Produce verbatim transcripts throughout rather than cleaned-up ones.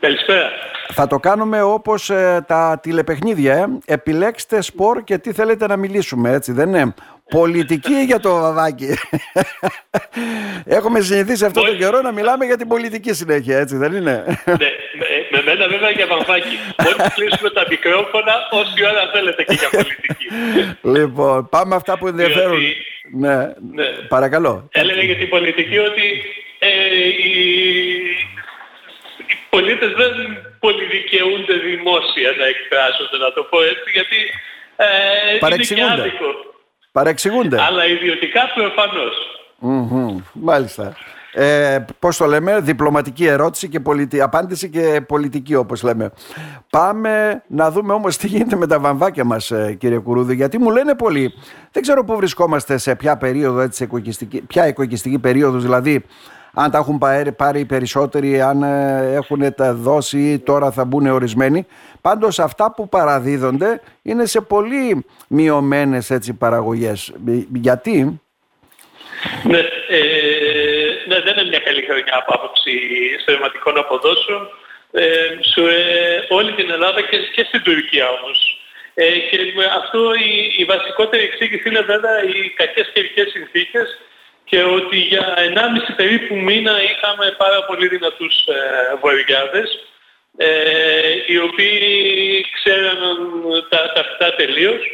Καλησπέρα. Θα το κάνουμε όπως ε, τα τηλεπαιχνίδια. Ε. Επιλέξτε σπορ και τι θέλετε να μιλήσουμε, έτσι δεν είναι. Πολιτική για το Βαδάκι. Έχουμε συνηθίσει αυτόν τον καιρό να μιλάμε για την πολιτική συνέχεια, έτσι δεν είναι. Ναι, με μένα βέβαια για Βαμβάκι. Μπορείτε κλείσουμε τα μικρόφωνα όση ώρα θέλετε και για πολιτική. Λοιπόν, πάμε αυτά που ενδιαφέρουν. Ναι, ναι, παρακαλώ. Έλεγα για την πολιτική ότι ε, οι πολίτες δεν πολυδικαιούνται δημόσια να εκφράζονται, να το πω έτσι, γιατί ε, είναι και άδικο. Παρεξηγούνται. Αλλά ιδιωτικά προφανώς. Mm-hmm, μάλιστα. Ε, πώς το λέμε, διπλωματική ερώτηση και πολιτι... απάντηση και πολιτική, όπως λέμε. Πάμε να δούμε όμως τι γίνεται με τα βαμβάκια μας, κύριε Κουρούδη, γιατί μου λένε πολλοί. Δεν ξέρω πού βρισκόμαστε, σε ποια περίοδο, έτσι, οικοκιστική, ποια οικοκιστική περίοδος, δηλαδή, αν τα έχουν πάρει οι περισσότεροι, αν έχουν τα δώσει, τώρα θα μπουν ορισμένοι. Πάντως αυτά που παραδίδονται είναι σε πολύ μειωμένες, έτσι, παραγωγές. Γιατί? Ναι, ε, ναι, δεν είναι μια καλή χρονιά από άποψη στρεματικών αποδόσεων ε, σε όλη την Ελλάδα και, και στην Τουρκία όμως. Ε, και αυτό η, η βασικότερη εξήγηση είναι βέβαια οι κακές καιρικές συνθήκες και ότι για ενάμιση περίπου μήνα είχαμε πάρα πολύ δυνατούς ε, βοηριάδες ε, οι οποίοι ξέραναν τα, τα φυτά τελείως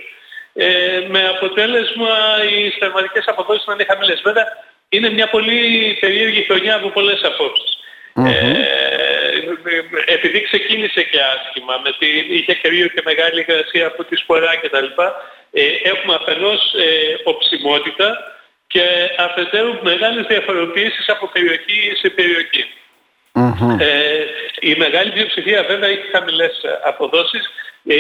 ε, με αποτέλεσμα οι στραγματικές αποδόσεις να είναι χαμηλές. Βέβαια είναι μια πολύ περίεργη χρονιά από πολλές απόψεις. Mm-hmm. Ε, επειδή ξεκίνησε και άσχημα, με τη, είχε κρύο και μεγάλη υγρασία από τη σπορά κτλ. Ε, έχουμε αφενός ε, οψιμότητα και αφετέρου μεγάλες διαφοροποίησεις από περιοχή σε περιοχή. Mm-hmm. Ε, η μεγάλη πλειοψηφία βέβαια έχει χαμηλές αποδόσεις ε,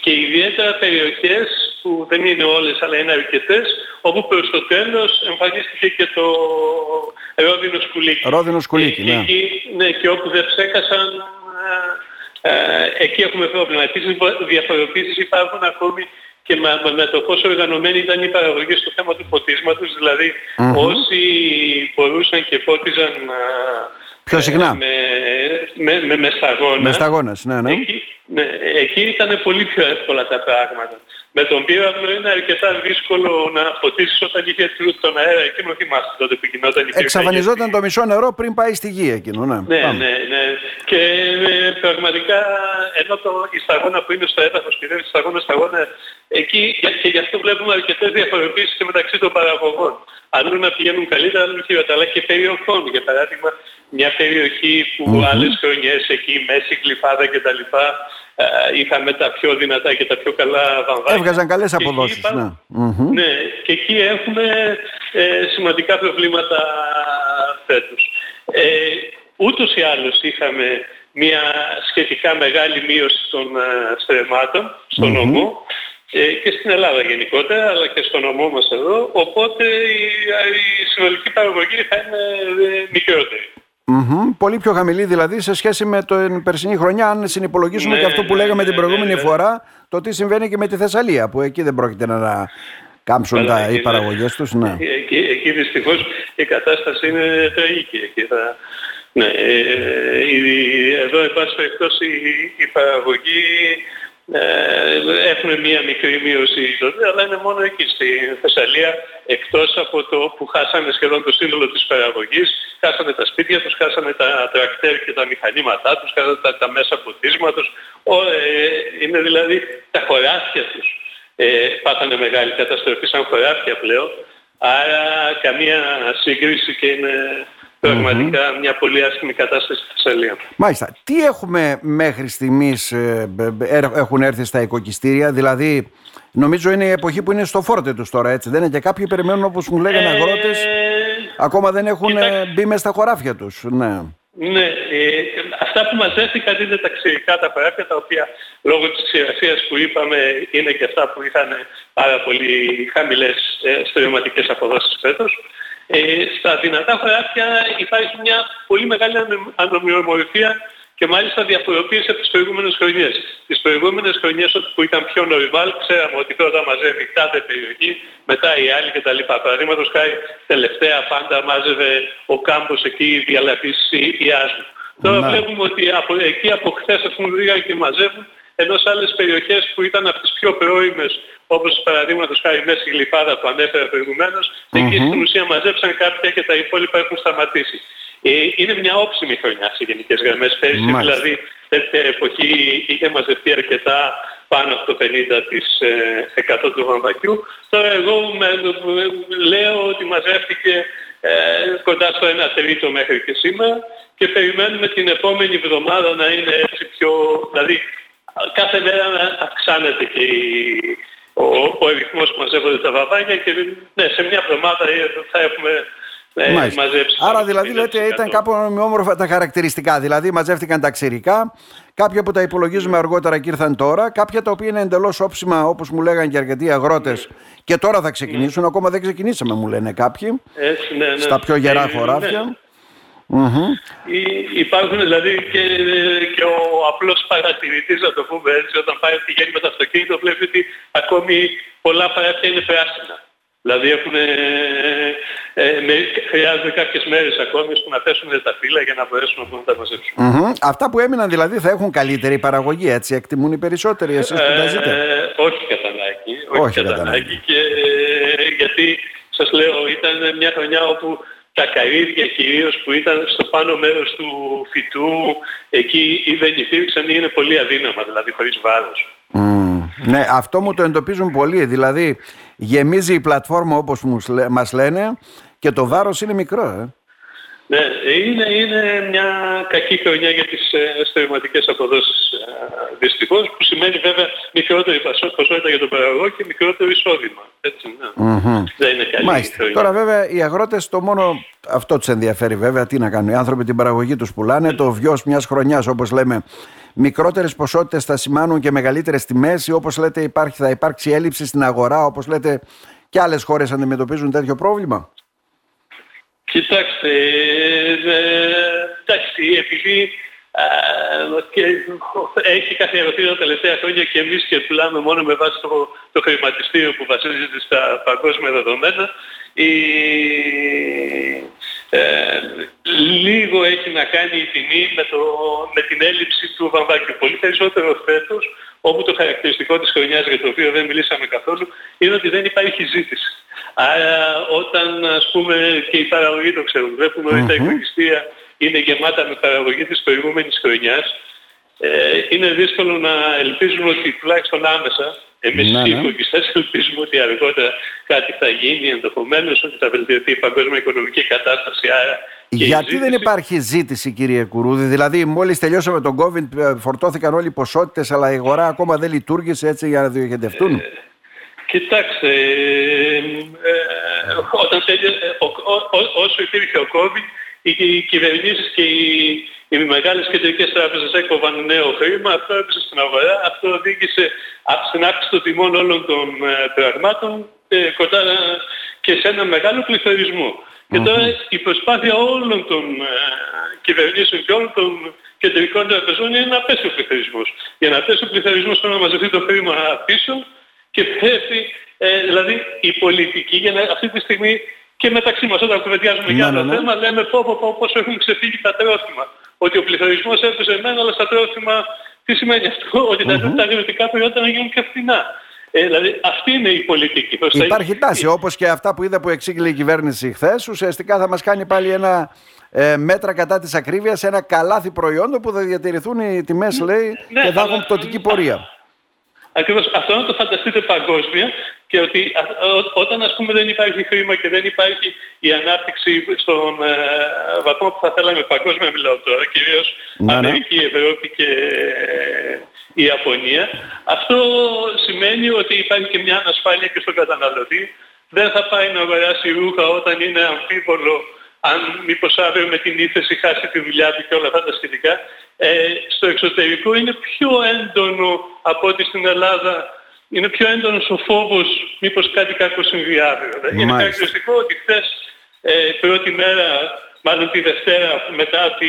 και ιδιαίτερα περιοχές που δεν είναι όλες αλλά είναι αρκετές, όπου προς το τέλος εμφανίστηκε και το ρόδινο σκουλίκι. Ρόδινο σκουλίκι, ναι. Εκεί, ναι, και όπου δεν ψέκασαν ε, ε, εκεί έχουμε πρόβλημα. Επίσης διαφοροποίησεις υπάρχουν ακόμη και με, με το πόσο οργανωμένη ήταν η παραγωγή στο θέμα του φωτίσματος, δηλαδή mm-hmm. όσοι μπορούσαν και φώτιζαν πιο συχνά. Με, με, με, με σταγόνα. Με σταγόνας, ναι, ναι. Εκεί, ναι, εκεί ήταν πολύ πιο εύκολα τα πράγματα. Με τον πύραυλο είναι αρκετά δύσκολο να φωτίσεις όταν είχε τον αέρα. Εκείνο θυμάστε τότε που γινόταν η πυρκαγιά. Εξαφανιζόταν το μισό νερό πριν πάει στη γη εκείνο. Ναι, ναι, ναι, ναι. Και πραγματικά ενώ το, η σταγόνα που είναι στο έδαφος πηδεύει σταγόνα σταγόνα, εκεί και γι' αυτό βλέπουμε αρκετές διαφοροποίησεις μεταξύ των παραγωγών. Αλλού να πηγαίνουν καλύτερα, αλλού χειρότερα, αλλά και περιοχών. Για παράδειγμα, μια περιοχή που mm-hmm. άλλες χρονιές εκεί, μέση γλυφάδα κτλ. Είχαμε τα πιο δυνατά και τα πιο καλά βαμβάκια. Έβγαζαν καλές αποδόσεις. Και εκεί, ναι. Mm-hmm. ναι, και εκεί έχουμε ε, σημαντικά προβλήματα φέτος. Ε, ούτως ή άλλως είχαμε μια σχετικά μεγάλη μείωση των ε, στρεμμάτων στον mm-hmm. νομό ε, και στην Ελλάδα γενικότερα, αλλά και στον νομό μας εδώ, οπότε η, η συνολική παραγωγή θα είναι ε, μικρότερη. Mm-hmm. Πολύ πιο χαμηλή δηλαδή σε σχέση με την περσινή χρονιά, αν συνυπολογίσουμε ναι, και αυτό που ναι, λέγαμε ναι, την προηγούμενη ναι, φορά, ναι. το τι συμβαίνει και με τη Θεσσαλία, που εκεί δεν πρόκειται να κάμψουν τα, εκεί, οι παραγωγές τους. Ναι. Εκεί, εκεί δυστυχώς η κατάσταση είναι τραγική. Ναι, ε, ε, εδώ, εν πάση περιπτώσει, οι παραγωγοί ε, έχουν μία μικρή μείωση, αλλά είναι μόνο εκεί στη Θεσσαλία, εκτός από το που χάσανε σχεδόν το σύνολο της παραγωγής. Χάσανε τα σπίτια τους, χάσανε τα τρακτέρ και τα μηχανήματά τους, χάσανε τα, τα μέσα ποτίσματος. Ε, είναι δηλαδή τα χωράφια τους. Ε, πάθανε μεγάλη καταστροφή σαν χωράφια πλέον. Άρα καμία σύγκριση και είναι πραγματικά mm-hmm. μια πολύ άσχημη κατάσταση στη Θεσσαλία. Μάλιστα. Τι έχουμε μέχρι στιγμής ε, ε, έχουν έρθει στα οικοκυστήρια, δηλαδή νομίζω είναι η εποχή που είναι στο φόρτε τους τώρα, έτσι δεν είναι, και κάποιοι περιμένουν όπως μου λέγανε ε... αγρότες. Ακόμα δεν έχουν Κοιτάξτε. μπει μέσα στα χωράφια τους. Ναι, ναι ε, αυτά που μαζεύτηκαν είναι τα ξηρικά τα χωράφια, τα οποία λόγω της ξηρασίας που είπαμε είναι και αυτά που είχαν πάρα πολύ χαμηλές ε, στρεματικές αποδόσεις φέτος. Ε, στα δυνατά χωράφια υπάρχει μια πολύ μεγάλη ανομοιομορφία και μάλιστα διαφοροποίηση από τις προηγούμενες χρονιές. Τις προηγούμενες χρονιές που ήταν πιο νορμάλ, ξέραμε ότι πρώτα μαζεύει τάδε περιοχή, μετά οι άλλοι κτλ. Παραδείγματος χάρη, τελευταία πάντα μάζευε ο κάμπος εκεί, η Διαλαπής ή η Άσμου. Τώρα βλέπουμε ότι από, εκεί από χθες ας πούμε πήγαν και μαζεύουν, ενώ σε άλλες περιοχές που ήταν από τις πιο πρώιμες, όπως παραδείγματος χάρη Μέση Γλυφάδα που ανέφερα προηγουμένως, mm-hmm. εκεί στην ουσία μαζέψαν κάποια και τα υπόλοιπα έχουν σταματήσει. Ε, είναι μια όψιμη χρονιά σε γενικές γραμμές. Πέρυσι mm-hmm. δηλαδή τέτοια εποχή είχε μαζευτεί αρκετά πάνω από το πενήντα τοις εκατό του βαμβακιού. Τώρα εγώ με, λέω ότι μαζεύτηκε ε, κοντά στο ένα τρίτο μέχρι και σήμερα και περιμένουμε την επόμενη εβδομάδα να είναι έτσι πιο... Δηλαδή κάθε μέρα αυξάνεται και ο, ο αριθμός που μαζεύονται τα βαμβάκια και ναι, σε μια εβδομάδα θα έχουμε... Ναι, άρα δηλαδή λέτε ήταν κάπου ομοιόμορφα τα χαρακτηριστικά. Δηλαδή μαζεύτηκαν τα ξηρικά, κάποια που τα υπολογίζουμε αργότερα και ήρθαν τώρα, κάποια τα οποία είναι εντελώς όψιμα όπως μου λέγαν και αρκετοί αγρότες mm. και τώρα θα ξεκινήσουν. Mm. Ακόμα δεν ξεκινήσαμε, μου λένε κάποιοι. Έτσι, ναι, ναι. Στα πιο γερά χωράφια. Ναι. Mm-hmm. Υπάρχουν δηλαδή και, και ο απλός παρατηρητής, να το πούμε έτσι, όταν πάει πηγαίνει με το αυτοκίνητο, βλέπει ότι ακόμη πολλά παράθυρα είναι πράσινα. Δηλαδή έχουν, ε, ε, με, χρειάζονται κάποιες μέρες ακόμη που να θέσουν τα φύλλα για να μπορέσουν να τα μαζέψουν. Mm-hmm. Αυτά που έμειναν δηλαδή θα έχουν καλύτερη παραγωγή, έτσι εκτιμούν οι περισσότεροι, εσείς που τα ζείτε. Ε, όχι κατά ανάγκη, όχι, όχι κατά ανάγκη. Και, ε, γιατί σας λέω ήταν μια χρονιά όπου τα καρύδια κυρίως που ήταν στο πάνω μέρος του φυτού εκεί ή δεν υπήρξαν ή είναι πολύ αδύναμα, δηλαδή χωρίς βάρος. Mm. Ναι, αυτό μου το εντοπίζουν πολύ. Δηλαδή γεμίζει η πλατφόρμα όπως μας λένε και το βάρος είναι μικρό. Ε. Ναι, είναι, είναι μια κακή χρονιά για τις ε, στρεματικές αποδόσεις ε, δυστυχώς, που σημαίνει βέβαια μικρότερη ποσότητα για τον παραγωγό και μικρότερο εισόδημα. Έτσι, ναι. Mm-hmm. Δεν είναι καλή Μάλιστα. χρονιά. Τώρα βέβαια οι αγρότες το μόνο αυτό τους ενδιαφέρει βέβαια, τι να κάνουν. Οι άνθρωποι την παραγωγή τους πουλάνε, το βιός μιας χρονιάς όπως λέμε. Μικρότερες ποσότητες θα σημάνουν και μεγαλύτερες τιμές ή όπως λέτε υπάρχει, θα υπάρξει έλλειψη στην αγορά, όπως λέτε και άλλες χώρες αντιμετωπίζουν τέτοιο πρόβλημα. Κοιτάξτε, εντάξει, επειδή έχει καθιερωθεί τα τελευταία χρόνια και εμείς και πουλάμε μόνο με βάση το, το χρηματιστήριο που βασίζεται στα παγκόσμια δεδομένα, η, ε, λίγο έχει να κάνει η τιμή με, το, με την έλλειψη του βαμβάκιου. Πολύ περισσότερο φέτος, όπου το χαρακτηριστικό της χρονιάς για το οποίο δεν μιλήσαμε καθόλου, είναι ότι δεν υπάρχει ζήτηση. Άρα όταν ας πούμε και η παραγωγή το ξέρουν, βλέπουμε ότι mm-hmm. τα υπολογιστήρια είναι γεμάτα με παραγωγή της προηγούμενης χρονιάς, ε, είναι δύσκολο να ελπίζουμε ότι τουλάχιστον άμεσα, εμείς ναι, οι υπολογιστές ναι. ελπίζουμε ότι αργότερα κάτι θα γίνει, ενδεχομένως ότι θα βελτιωθεί η παγκόσμια οικονομική κατάσταση. Άρα γιατί δεν υπάρχει ζήτηση, κύριε Κουρούδη? Δηλαδή μόλις τελειώσαμε τον COVID φορτώθηκαν όλοι οι ποσότητες, αλλά η αγορά ακόμα δεν λειτουργήσε έτσι για να διοχετευτούν. Ε, Κοιτάξτε, ε, ε, όταν τέλει, ο, ο, ό, όσο υπήρχε ο COVID, οι, οι κυβερνήσεις και οι, οι μεγάλες κεντρικές τράπεζες έκοβαν νέο χρήμα, αυτό έπεσε στην αγορά, αυτό οδήγησε στην αύξηση των τιμών όλων των ε, πραγμάτων ε, κοντά και σε ένα μεγάλο πληθωρισμό. Mm-hmm. Και τώρα η προσπάθεια όλων των ε, κυβερνήσεων και όλων των κεντρικών τραπεζών είναι να πέσει ο πληθωρισμός. Για να πέσει ο πληθωρισμός πρέπει να μαζευτεί το χρήμα πίσω. Και πρέπει, ε, δηλαδή, η πολιτική, για να, αυτή τη στιγμή και μεταξύ μας όταν κουβεντιάζουμε ναι, για ένα ναι, θέμα, ναι. λέμε πω, πω, πω, πόσο έχουν ξεφύγει τα τρόφιμα. Ότι ο πληθωρισμός έπεσε εμένα, αλλά στα τρόφιμα τι σημαίνει αυτό? Ότι mm-hmm. τα αγροτικά προϊόντα να γίνουν και φθηνά. Ε, δηλαδή, αυτή είναι η πολιτική. Υπάρχει τάση, όπως και αυτά που είδα που εξήγηλε η κυβέρνηση χθες, ουσιαστικά θα μας κάνει πάλι ένα... Ε, μέτρα κατά της ακρίβειας, ένα καλάθι προϊόντο που θα διατηρηθούν οι τιμές, λέει, ναι, και θα έχουν πτωτική πορεία. Ακριβώς αυτό να το φανταστείτε παγκόσμια και ότι όταν ας πούμε δεν υπάρχει χρήμα και δεν υπάρχει η ανάπτυξη στον ε, βαθμό που θα θέλαμε παγκόσμια, μιλάω τώρα, κυρίως ναι, Αμερική, ναι. Ευρώπη και ε, η Ιαπωνία, αυτό σημαίνει ότι υπάρχει και μια ανασφάλεια και στον καταναλωτή. Δεν θα πάει να αγοράσει ρούχα όταν είναι αμφίβολο αν μήπως αύριο με την ύφεση χάσει τη δουλειά του και όλα αυτά τα σχετικά. Ε, στο εξωτερικό είναι πιο έντονο από ότι στην Ελλάδα, είναι πιο έντονος ο φόβος μήπως κάτι κακό συμβεί αύριο. Μάλιστα. Είναι χαρακτηριστικό ότι χθες ε, πρώτη μέρα, μάλλον τη Δευτέρα μετά την,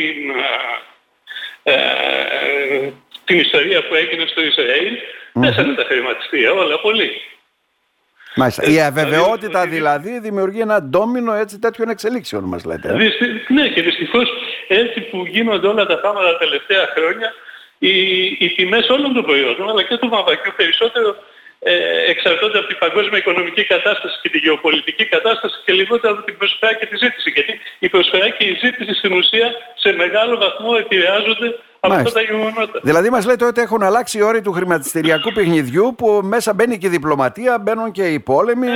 ε, ε, την ιστορία που έγινε στο Ισραήλ, mm-hmm. πέσανε τα χρηματιστήρια όλα πολύ. Μάλιστα. Η αβεβαιότητα δηλαδή δημιουργεί ένα ντόμινο έτσι τέτοιων εξελίξεων, μας λέτε. Ναι, και δυστυχώς έτσι που γίνονται όλα τα πράγματα τα τελευταία χρόνια, οι, οι τιμές όλων των προϊόντων αλλά και του βαμβακιού περισσότερο ε, εξαρτώνται από την παγκόσμια οικονομική κατάσταση και τη γεωπολιτική κατάσταση και λιγότερο από την προσφορά και τη ζήτηση. Γιατί η προσφορά και η ζήτηση στην ουσία σε μεγάλο βαθμό επηρεάζονται. Αυτά τα γεγονότα. Δηλαδή μας λέτε ότι έχουν αλλάξει οι όροι του χρηματιστηριακού παιχνιδιού που μέσα μπαίνει και η διπλωματία, μπαίνουν και οι πόλεμοι,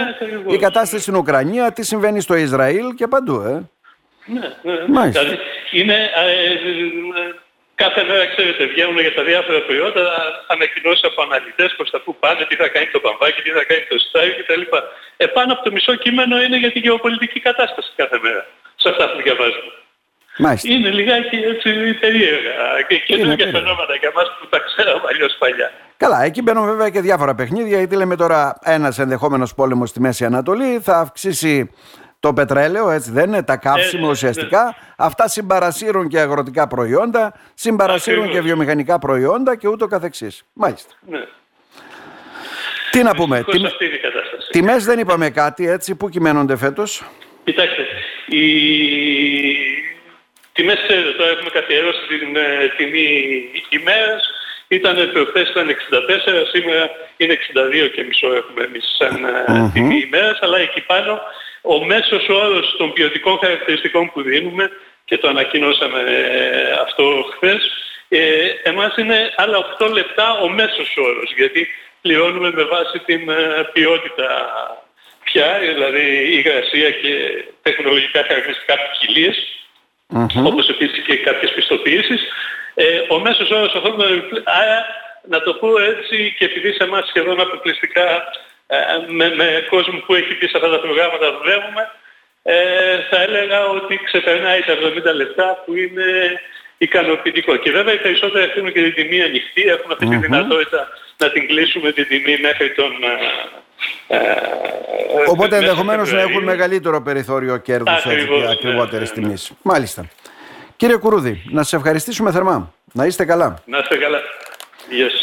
yeah, η κατάσταση στην Ουκρανία, τι συμβαίνει στο Ισραήλ και παντού. Ε. Ναι, ναι. Μάλιστα. Δηλαδή είναι, ε, κάθε μέρα ξέρετε βγαίνουν για τα διάφορα προϊόντα ανακοινώσεις από αναλυτές προς τα που πάνε, τι θα κάνει το παμβάκι, τι θα κάνει το στάιο κτλ. Επάνω από το μισό κείμενο είναι για τη γεωπολιτική κατάσταση κάθε μέρα. Σε αυτά που διαβάζουμε. Μάλιστα. Είναι λιγάκι έτσι περίεργα και καινούργια φαινόμενα για μας που τα ξέραμε αλλιώς παλιά. Καλά, εκεί μπαίνουν βέβαια και διάφορα παιχνίδια, γιατί λέμε τώρα ένας ενδεχόμενος πόλεμος στη Μέση Ανατολή θα αυξήσει το πετρέλαιο, έτσι δεν είναι, τα καύσιμα ε, ουσιαστικά. Ναι. Αυτά συμπαρασύρουν και αγροτικά προϊόντα, συμπαρασύρουν Ακριβώς. και βιομηχανικά προϊόντα και ούτω καθεξής. Μάλιστα. Ναι. Τι να πούμε, τιμ... τιμές δεν είπαμε κάτι, έτσι, πού κυμαίνονται φέτος. Κοιτάξτε, η... τιμές ξέρετε, τώρα έχουμε καθιερώσει την ε, τιμή ημέρας, ήταν προχθές ήταν εξήντα τέσσερα, σήμερα είναι εξήντα δύο και μισό έχουμε εμείς σαν ε, mm-hmm. τιμή ημέρας, αλλά εκεί πάνω ο μέσος όρος των ποιοτικών χαρακτηριστικών που δίνουμε και το ανακοινώσαμε ε, αυτό χθες, ε, εμάς είναι άλλα οκτώ λεπτά ο μέσος όρος, γιατί πληρώνουμε με βάση την ε, ποιότητα πια, δηλαδή υγρασία και τεχνολογικά χαρακτηριστικά ποικιλίες. Mm-hmm. Όπως επίσης και κάποιες πιστοποιήσεις. Ε, ο μέσος όρος αυτών, άρα να το πω έτσι και επειδή σε εμάς σχεδόν αποκλειστικά ε, με, με κόσμο που έχει πει σε αυτά τα προγράμματα δουλεύουμε, ε, θα έλεγα ότι ξεπερνάει τα εβδομήντα λεπτά που είναι ικανοποιητικό. Και βέβαια οι περισσότεροι έχουν και την τιμή ανοιχτή, έχουν αυτή τη mm-hmm. δυνατότητα να την κλείσουμε την τιμή μέχρι τον... Ε, Οπότε ενδεχομένως να έχουν μεγαλύτερο περιθώριο κέρδους και ακριβότερες τιμές. Μάλιστα. Κύριε Κουρούδη, να σας ευχαριστήσουμε θερμά. Να είστε καλά. Να είστε καλά. Yes.